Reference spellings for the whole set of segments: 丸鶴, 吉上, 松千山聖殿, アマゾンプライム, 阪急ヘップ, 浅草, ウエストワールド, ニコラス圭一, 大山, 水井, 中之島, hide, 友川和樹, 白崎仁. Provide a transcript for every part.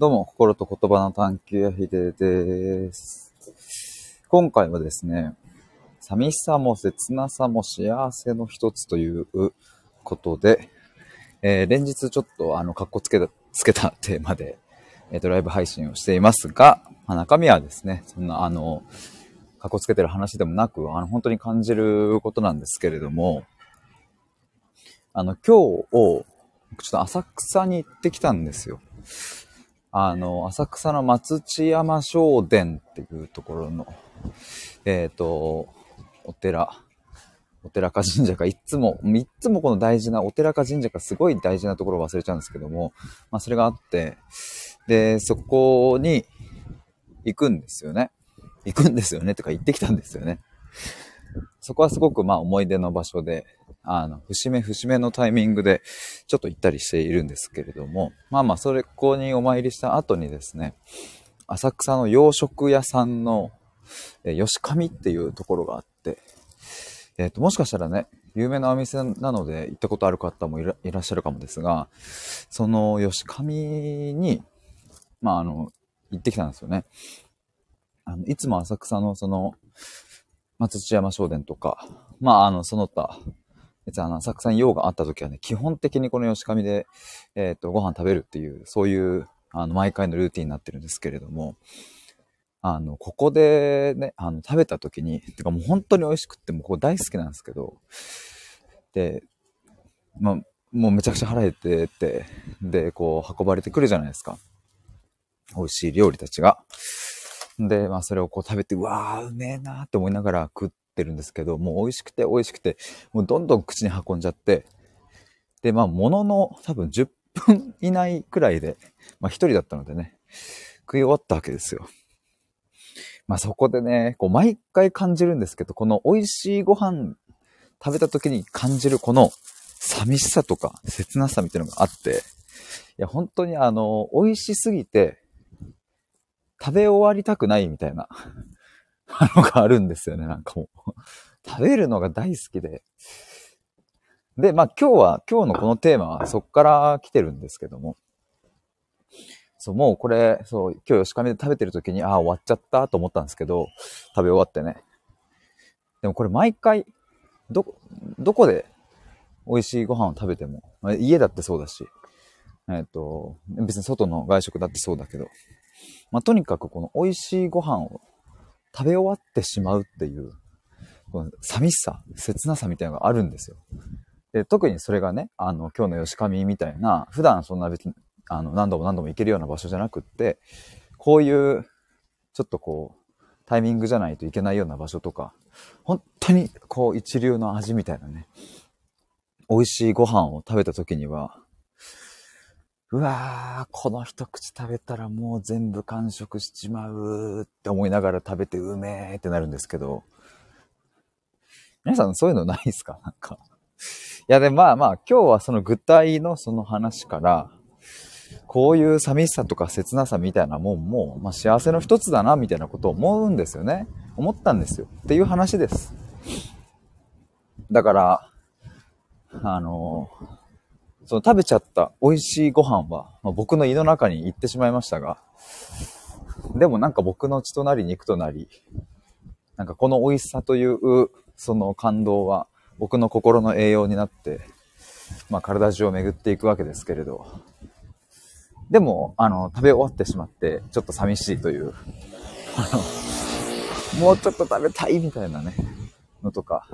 どうも、心と言葉の探求やひでです。今回はですね、寂しさも切なさも幸せの一つということで、連日ちょっとかっこつけたテーマで、ライブ配信をしていますが、まあ、中身はですね、そんなかっこつけてる話でもなく、本当に感じることなんですけれども、今日をちょっと浅草に行ってきたんですよ。浅草の松千山聖殿っていうところの、お寺か神社か、いつもこの大事なお寺か神社かすごい大事なところを忘れちゃうんですけども、まあそれがあって、で、そこに行くんですよね、行ってきたんですよね。そこはすごくまあ思い出の場所で、節目のタイミングでちょっと行ったりしているんですけれども、まあここにお参りした後にですね、浅草の洋食屋さんの吉上っていうところがあって、もしかしたらね、有名なお店なので行ったことある方もいらっしゃるかもですが、その吉上に、行ってきたんですよね。いつも浅草のその松千山聖殿とか、その他、浅草に用があった時はね、基本的にこの吉上で、ご飯食べるっていう、そういう、毎回のルーティンになってるんですけれども、ここでね、食べた時に、てかもう本当に美味しくって、もうここ大好きなんですけど、で、もうめちゃくちゃ腹減ってて、で、こう運ばれてくるじゃないですか。美味しい料理たちが。で、それをこう食べて、うわー、うめえなーって思いながら食ってるんですけど、もう美味しくて、もうどんどん口に運んじゃって、で、ものの多分10分以内くらいで、一人だったのでね、食い終わったわけですよ。そこでね、こう毎回感じるんですけど、この美味しいご飯食べた時に感じるこの寂しさとか切なさみたいなのがあって、いや、本当に美味しすぎて、食べ終わりたくないみたいなのがあるんですよね。なんかもう食べるのが大好きで、で今日のこのテーマはそっから来てるんですけども、今日吉上で食べてる時に終わっちゃったと思ったんですけど、食べ終わってね、でもこれ毎回どこで美味しいご飯を食べても、家だってそうだし、別に外の外食だってそうだけど。とにかくこの美味しいご飯を食べ終わってしまうっていう、この寂しさ、切なさみたいなのがあるんですよ。で、特にそれがね、今日の吉上みたいな、普段そんな別に、何度も行けるような場所じゃなくって、こういう、ちょっとこう、タイミングじゃないといけないような場所とか、本当にこう一流の味みたいなね、美味しいご飯を食べた時には、うわー、この一口食べたらもう全部完食しちまうって思いながら食べて、うめーってなるんですけど、皆さんそういうのないですか？なんか。いや、で今日はその具体のその話から、こういう寂しさとか切なさみたいなもんも、幸せの一つだなみたいなことを思ったんですよ。っていう話です。だから、その食べちゃった美味しいご飯は、僕の胃の中に行ってしまいましたが、でもなんか僕の血となり肉となり、なんかこの美味しさというその感動は僕の心の栄養になって、体中を巡っていくわけですけれど、でも食べ終わってしまってちょっと寂しいという、もうちょっと食べたいみたいなねのとか、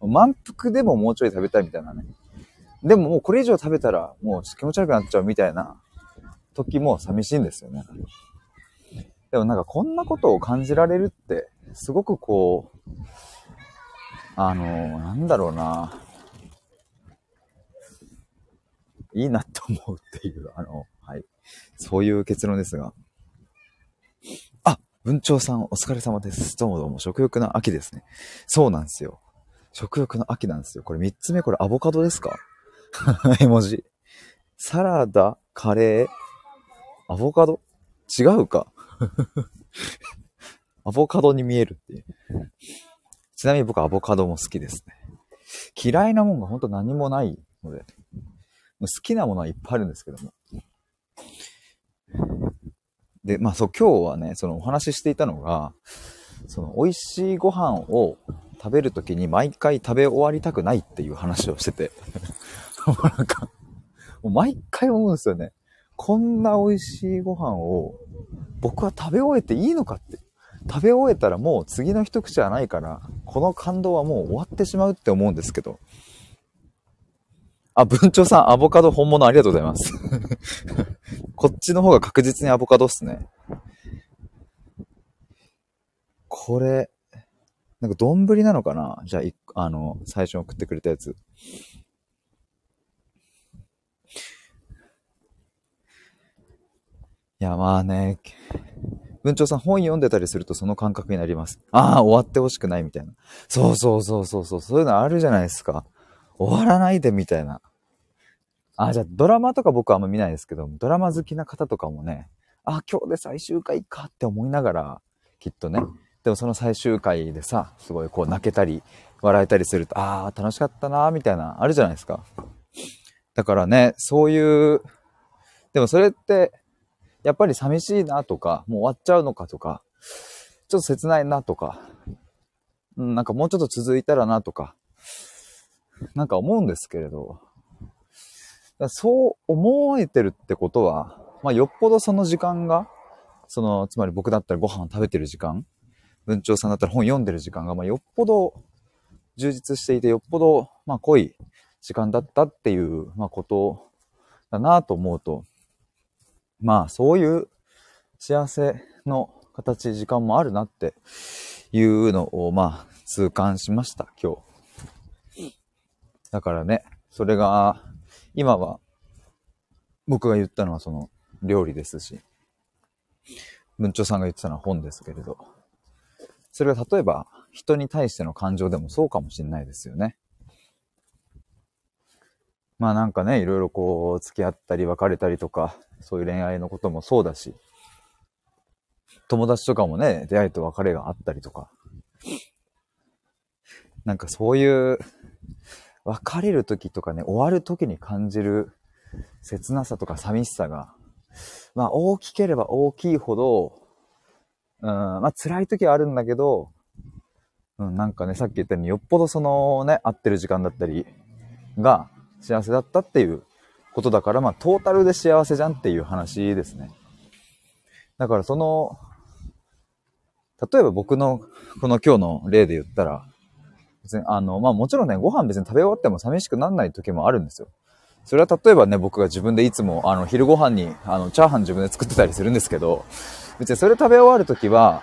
満腹でももうちょい食べたいみたいなね。でももうこれ以上食べたらもう気持ち悪くなっちゃうみたいな時も寂しいんですよね。でもなんかこんなことを感じられるってすごくこう、なんだろうな、いいなと思うっていう、はい、そういう結論ですが。文鳥さんお疲れ様です。どうも食欲の秋ですね。そうなんですよ。食欲の秋なんですよ。これ3つ目、これアボカドですか？絵文字。サラダ、カレー、アボカド？違うか。アボカドに見えるっていう。ちなみに僕はアボカドも好きですね。嫌いなもんが本当何もないので、好きなものはいっぱいあるんですけども。で、まあそう、今日はね、そのお話ししていたのが、その美味しいご飯を食べるときに毎回食べ終わりたくないっていう話をしてて。なんか、もう毎回思うんですよね。こんな美味しいご飯を僕は食べ終えていいのかって。食べ終えたらもう次の一口はないから、この感動はもう終わってしまうって思うんですけど。あ、文鳥さん、アボカド本物ありがとうございます。こっちの方が確実にアボカドっすね。これ、なんか丼なのかな？じゃあ、最初送ってくれたやつ。いや、まあね、文鳥さん本読んでたりするとその感覚になります。ああ、終わってほしくないみたいな。そういうのあるじゃないですか。終わらないでみたいな。あ、じゃあドラマとか僕はあんま見ないですけど、ドラマ好きな方とかもね、あ、今日で最終回かって思いながら、きっとね。でもその最終回でさ、すごいこう泣けたり、笑えたりすると、ああ、楽しかったな、みたいな、あるじゃないですか。だからね、そういう、でもそれって、やっぱり寂しいなとか、もう終わっちゃうのかとか、ちょっと切ないなとか、なんかもうちょっと続いたらなとか、なんか思うんですけれど、そう思えてるってことは、まあよっぽどその時間が、その、つまり僕だったらご飯を食べてる時間、文鳥さんだったら本読んでる時間が、まあよっぽど充実していて、よっぽど、まあ濃い時間だったっていう、まあことだなと思うと、まあそういう幸せの形、時間もあるなっていうのを、まあ痛感しました、今日。だからね、それが、今は、僕が言ったのはその料理ですし、文鳥さんが言ってたのは本ですけれど、それが例えば人に対しての感情でもそうかもしれないですよね。まあなんかね、いろいろこう付き合ったり別れたりとか、そういう恋愛のこともそうだし、友達とかもね、出会いと別れがあったりとか、なんかそういう別れる時とかね、終わる時に感じる切なさとか寂しさが、まあ大きければ大きいほど、まあ辛い時はあるんだけど、なんかね、さっき言ったようによっぽどそのね、会ってる時間だったりが幸せだったっていうことだから、まあトータルで幸せじゃんっていう話ですね。だからその、例えば僕のこの今日の例で言ったら、別にまあもちろんね、ご飯別に食べ終わっても寂しくならない時もあるんですよ。それは例えばね、僕が自分でいつも昼ご飯にチャーハン自分で作ってたりするんですけど、別にそれ食べ終わるときは、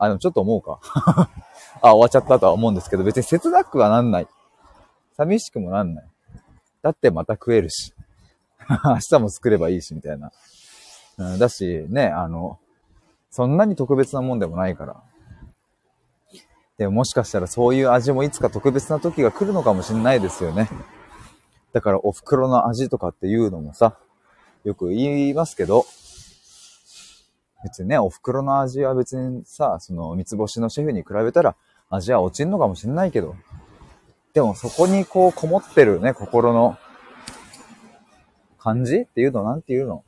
でもちょっと思うか。あ、終わっちゃったとは思うんですけど、別に切なくはなんない。寂しくもなんない。だってまた食えるし。明日も作ればいいし、みたいな。だし、ね、そんなに特別なもんでもないから。でももしかしたらそういう味もいつか特別な時が来るのかもしれないですよね。だからお袋の味とかっていうのもさ、よく言いますけど、別にね、お袋の味は別にさ、その三つ星のシェフに比べたら味は落ちんのかもしれないけど、でもそこにこうこもってるね、心の感じっていうの、なんていうの、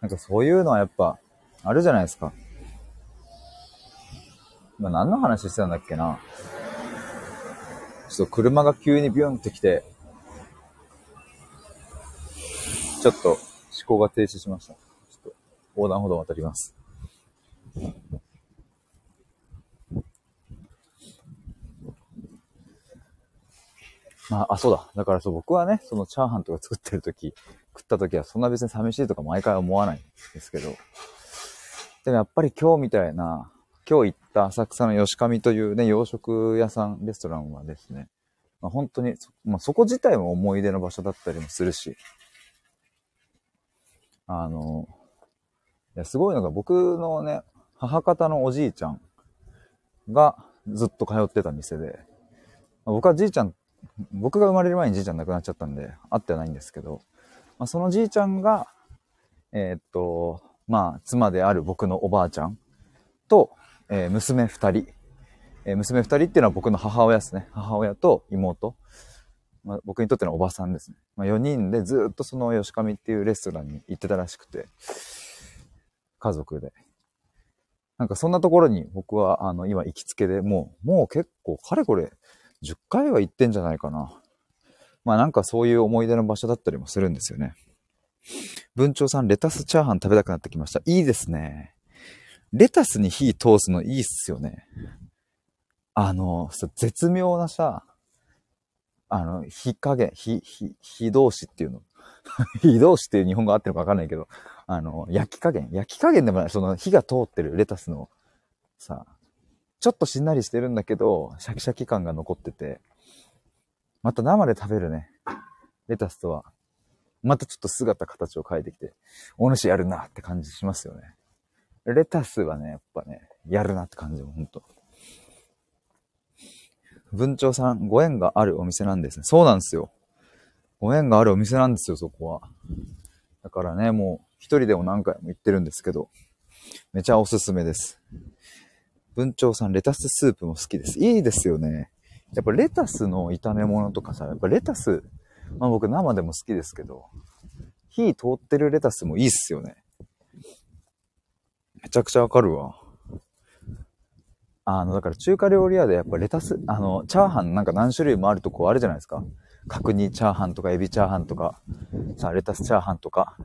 なんかそういうのはやっぱあるじゃないですか。今何の話してたんだっけな。ちょっと車が急にビュンってきて、ちょっと思考が停止しました。ちょっと横断歩道を渡ります。まあ、そうだ。だからそう、僕はね、そのチャーハンとか作ってるとき、食ったときはそんな別に寂しいとか毎回思わないんですけど。でもやっぱり今日みたいな、今日行った浅草の吉上というね、洋食屋さん、レストランはですね、まあ、本当に、まあ、そこ自体も思い出の場所だったりもするし、いやすごいのが、僕のね、母方のおじいちゃんがずっと通ってた店で、僕はじいちゃん、僕が生まれる前にじいちゃん亡くなっちゃったんで、会ってないんですけど、まあ、そのじいちゃんが、まあ、妻である僕のおばあちゃんと、娘二人、娘二人っていうのは僕の母親ですね。母親と妹。まあ、僕にとってのおばさんですね。まあ、4人でずっとその吉上っていうレストランに行ってたらしくて。家族で。なんかそんなところに僕は今行きつけで、もう結構かれこれ10回は行ってんじゃないかな。まあなんかそういう思い出の場所だったりもするんですよね。文鳥さん、レタスチャーハン食べたくなってきました。いいですね。レタスに火通すのいいっすよね。絶妙なさ、火加減、火通しっていうの。火通しっていう日本語合ってるかわかんないけど、焼き加減でもない、その火が通ってるレタスのさ、ちょっとしんなりしてるんだけど、シャキシャキ感が残ってて、また生で食べるね、レタスとは、またちょっと姿形を変えてきて、お主やるなって感じしますよね。レタスはね、やっぱね、やるなって感じも、ほんと。文鳥さん、ご縁があるお店なんですね。そうなんですよ。ご縁があるお店なんですよ、そこは。だからね、もう一人でも何回も行ってるんですけど、めちゃおすすめです。文鳥さん、レタススープも好きです。いいですよね。やっぱレタスの炒め物とかさ、やっぱレタス、まあ僕生でも好きですけど、火通ってるレタスもいいっすよね。めちゃくちゃわかるわ。だから中華料理屋でやっぱレタス、チャーハンなんか何種類もあるとこあるじゃないですか。角煮チャーハンとかエビチャーハンとかさ、レタスチャーハンとか、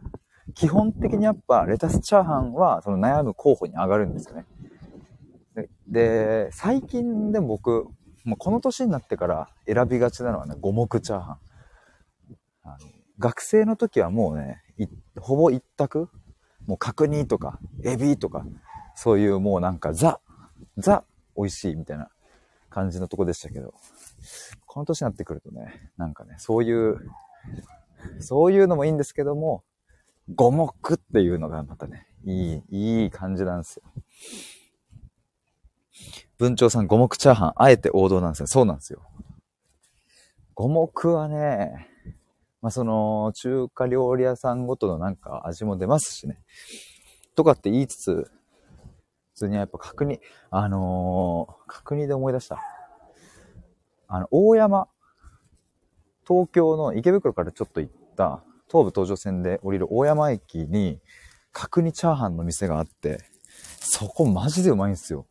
基本的にやっぱレタスチャーハンはその悩む候補に上がるんですよね。で最近でも僕もうこの年になってから選びがちなのはね、五目チャーハン。学生の時はもうね、ほぼ一択、もう角煮とかエビとか、そういうもうなんかザ美味しいみたいな感じのとこでしたけど、この年になってくるとね、なんかね、そういうのもいいんですけども、五目っていうのがまたね、いい感じなんですよ。文鳥さん、五目チャーハン、あえて王道なんですね。そうなんですよ。五目はね、まあその、中華料理屋さんごとのなんか味も出ますしね。とかって言いつつ、普通にやっぱ角煮、角煮で思い出した。大山、東京の池袋からちょっと行った、東武東上線で降りる大山駅に、角煮チャーハンの店があって、そこマジでうまいんですよ。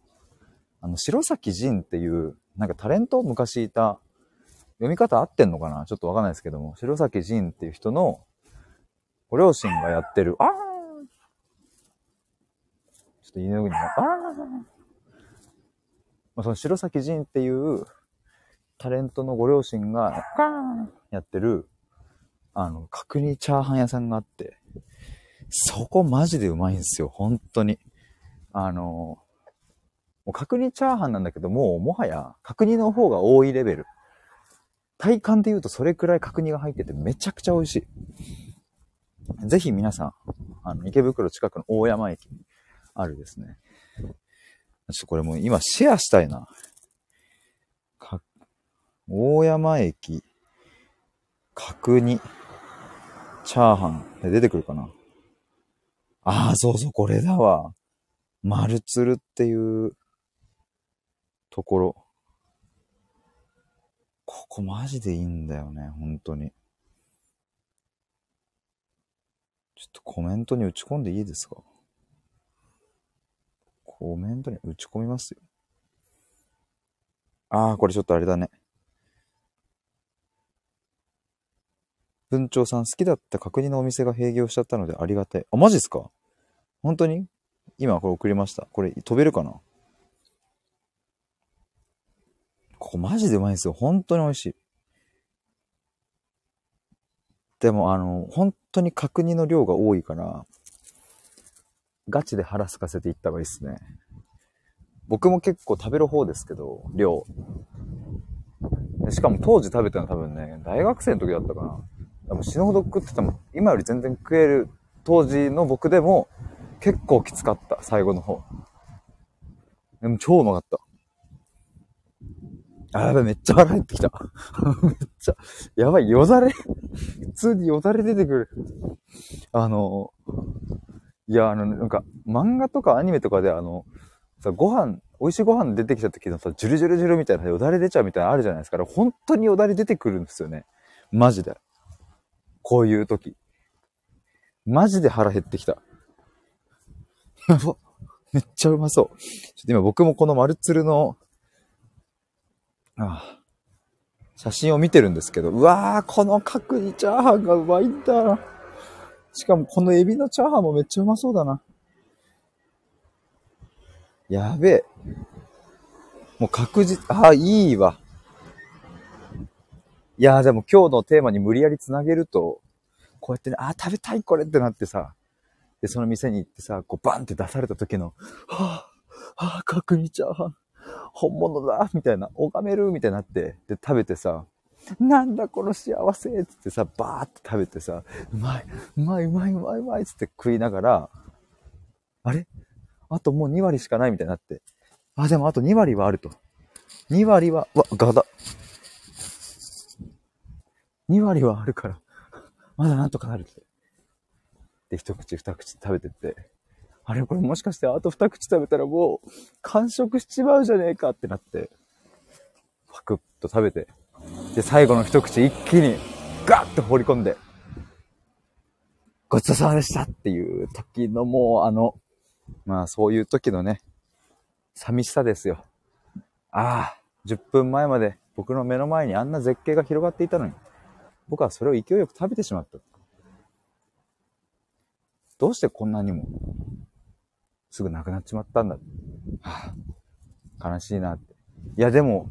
白崎仁っていう、なんかタレント昔いた、読み方合ってんのかなちょっとわかんないですけども、白崎仁っていう人の、ご両親がやってる、ちょっと犬の上に、その白崎仁っていう、タレントのご両親がやってる、角煮チャーハン屋さんがあって、そこマジでうまいんですよ、本当に。もう角煮チャーハンなんだけど、もうもはや角煮の方が多いレベル。体感で言うとそれくらい角煮が入っててめちゃくちゃ美味しい。ぜひ皆さん、池袋近くの大山駅にあるですね。ちょっとこれもう今シェアしたいな。大山駅、角煮、チャーハン。出てくるかな？そうそう、これだわ。丸鶴っていうところ。ここマジでいいんだよね、本当に。ちょっとコメントに打ち込んでいいですか？コメントに打ち込みますよ。これちょっとあれだね。文鳥さん、好きだった角煮のお店が閉業しちゃったのでありがたい。マジですか？本当に？今これ送りました。これ飛べるかな？ここマジでうまいんですよ。本当に美味しい。でも本当に角煮の量が多いから、ガチで腹空かせていった方がいいですね。僕も結構食べる方ですけど、量。しかも当時食べたの多分ね、大学生の時だったかな。多分死ぬほど食ってても、今より全然食える当時の僕でも結構きつかった、最後の方。でも超うまかった。やばい、めっちゃ腹減ってきた。めっちゃ、やばい、よだれ。普通によだれ出てくる。なんか漫画とかアニメとかでさ、ご飯、美味しいご飯出てきた時のさ、ジュルジュルジュルみたいなよだれ出ちゃうみたいなのあるじゃないですか。本当によだれ出てくるんですよね。マジで。こういう時。マジで腹減ってきた。めっちゃうまそう。ちょっと今僕もこの丸つるの、写真を見てるんですけど、うわー、この角煮チャーハンがうまいんだ。しかもこのエビのチャーハンもめっちゃうまそうだな。やべえ。もう確実、いいわ。いやーでも今日のテーマに無理やりつなげると、こうやってね、食べたいこれってなってさ、で、その店に行ってさ、こうバンって出された時の、角煮チャーハン、本物だみたいな、拝めるみたいになって、で、食べてさ、なんだこの幸せっつってさ、バーって食べてさ、うまい、うまい、うまい、うまい、うまいっつって食いながら、あれ？あともう2割しかないみたいになって。でもあと2割はあると。2割は、ガダ。2割はあるから、まだなんとかなるって。で、一口二口食べてって、あれこれもしかしてあと二口食べたらもう完食しちまうじゃねえかってなって、パクッと食べて、で、最後の一口一気にガッと放り込んで、ごちそうさまでしたっていう時のもうそういう時のね、寂しさですよ。10分前まで僕の目の前にあんな絶景が広がっていたのに、僕はそれを勢いよく食べてしまった。どうしてこんなにもすぐなくなっちまったんだ。悲しいなって。いやでも、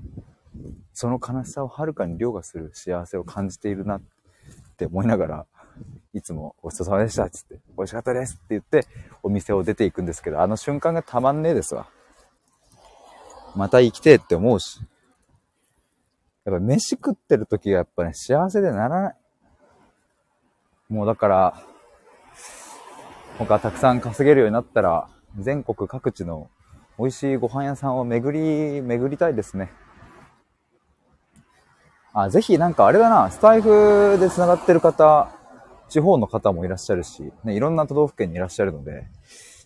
その悲しさをはるかに凌駕する幸せを感じているなって思いながら、いつもごちそうさまでしたっつって、美味しかったですって言ってお店を出ていくんですけど、あの瞬間がたまんねえですわ。また生きてえって思うし。やっぱ飯食ってる時がやっぱね、幸せでならない。もうだから、他たくさん稼げるようになったら、全国各地の美味しいご飯屋さんを巡りたいですね。ぜひなんかあれだな、スタイフで繋がってる方、地方の方もいらっしゃるし、ね、いろんな都道府県にいらっしゃるので、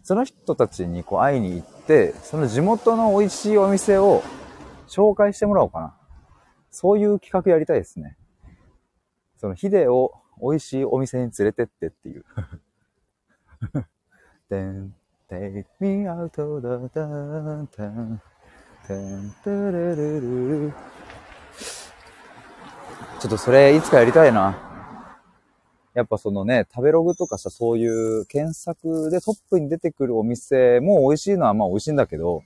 その人たちにこう会いに行って、その地元の美味しいお店を紹介してもらおうかな。そういう企画やりたいですね。そのヒデを美味しいお店に連れてってっていう。Then take me out of the downtown. Then do do do do. ちょっとそれいつかやりたいな。やっぱそのね、食べログとかさ、そういう検索でトップに出てくるお店も美味しいのはまあ美味しいんだけど、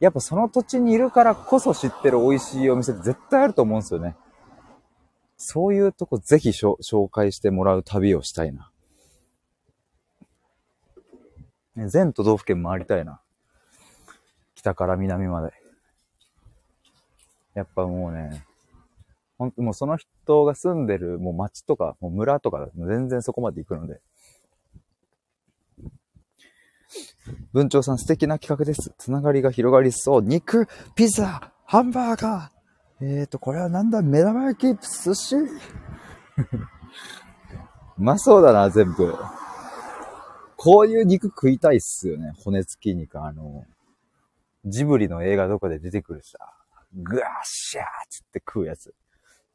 やっぱその土地にいるからこそ知ってる美味しいお店って絶対あると思うんですよね。そういうとこぜひ紹介してもらう旅をしたいな。ね、全都道府県回りたいな。北から南まで。やっぱもうね、本当もうその人が住んでるもう町とかもう村とか全然そこまで行くので。文鳥さん素敵な企画です。つながりが広がりそう。肉、ピザ、ハンバーガー。これはなんだ、目玉焼き、寿司。うまそうだな、全部。こういう肉食いたいっすよね。骨付き肉。ジブリの映画とかで出てくるさ。ぐわっしゃーつって食うやつ。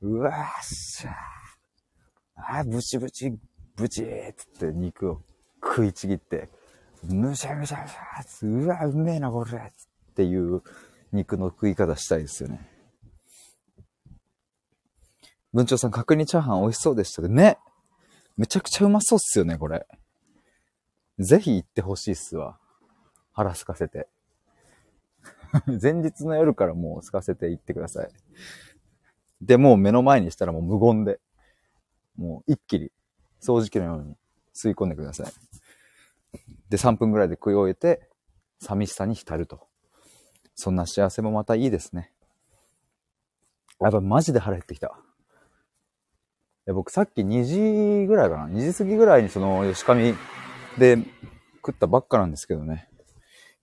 うわーっしゃー。ブチブチ、ブチーつって肉を食いちぎって、むしゃむしゃむしゃーつって、うわーうめえなこれっていう肉の食い方したいですよね。文鳥さん、角煮チャーハン美味しそうでしたね。めちゃくちゃうまそうっすよね、これ。ぜひ行ってほしいっすわ。腹空かせて。前日の夜からもう空かせて行ってください。で、もう目の前にしたらもう無言で、もう一気に掃除機のように吸い込んでください。で、3分ぐらいで食い終えて、寂しさに浸ると。そんな幸せもまたいいですね。やっぱマジで腹減ってきた。僕さっき2時ぐらいかな。2時過ぎぐらいにその吉上で食ったばっかなんですけどね。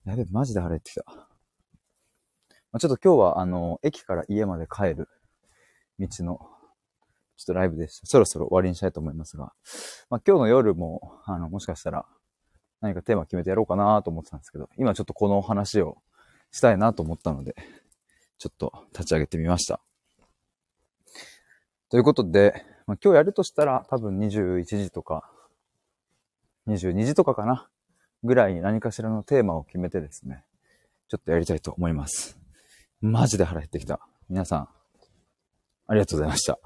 やべ、マジで腹減ってきた。ちょっと今日は駅から家まで帰る。道の、ちょっとライブでした。そろそろ終わりにしたいと思いますが、今日の夜も、もしかしたら何かテーマ決めてやろうかなと思ってたんですけど、今ちょっとこのお話をしたいなと思ったので、ちょっと立ち上げてみました。ということで、今日やるとしたら多分21時とか、22時とかかな。ぐらいに何かしらのテーマを決めてですね、ちょっとやりたいと思います。マジで腹減ってきた。皆さん、ありがとうございました。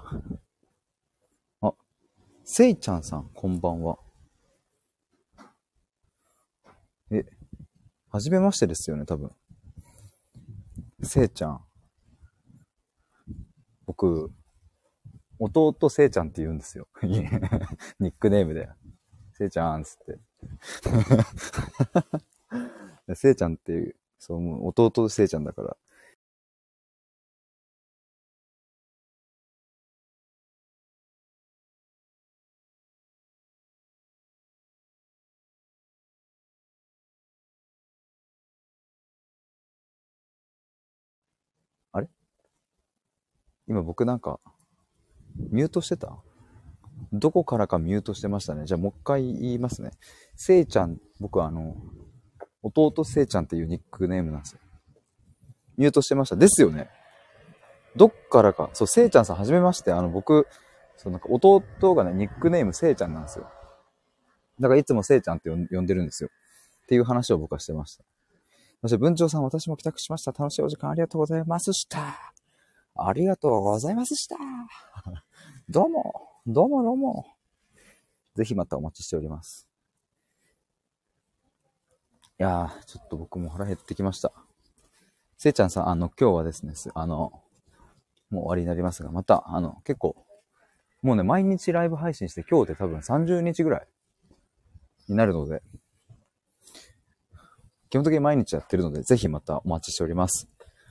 あ、せいちゃんさん、こんばんは。はじめましてですよね、多分。せいちゃん。僕、弟せいちゃんって言うんですよ。ニックネームで。せいちゃんっつって。せいちゃんっていう、そう、もう弟せいちゃんだから。あれ？今僕なんか、ミュートしてた？どこからかミュートしてましたね。じゃあもう一回言いますね。せいちゃん、僕は弟せいちゃんっていうニックネームなんですよ。ミュートしてました。ですよね。どっからか。そう、せいちゃんさんはじめまして。僕、そうなんか弟がね、ニックネームせいちゃんなんですよ。だからいつもせいちゃんって呼んでるんですよ。っていう話を僕はしてました。そして文鳥さん、私も帰宅しました。楽しいお時間ありがとうございました。ありがとうございました。どうも、どうもどうも。ぜひまたお待ちしております。いやー、ちょっと僕も腹減ってきました。せいちゃんさん、今日はですね、もう終わりになりますが、また、結構、もうね、毎日ライブ配信して、今日で多分30日ぐらいになるので、基本的に毎日やってるので、ぜひまたお待ちしております。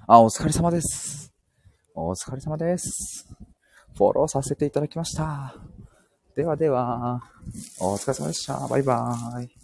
あ、お疲れ様です。お疲れ様です。フォローさせていただきました。ではでは、お疲れ様でした。バイバーイ。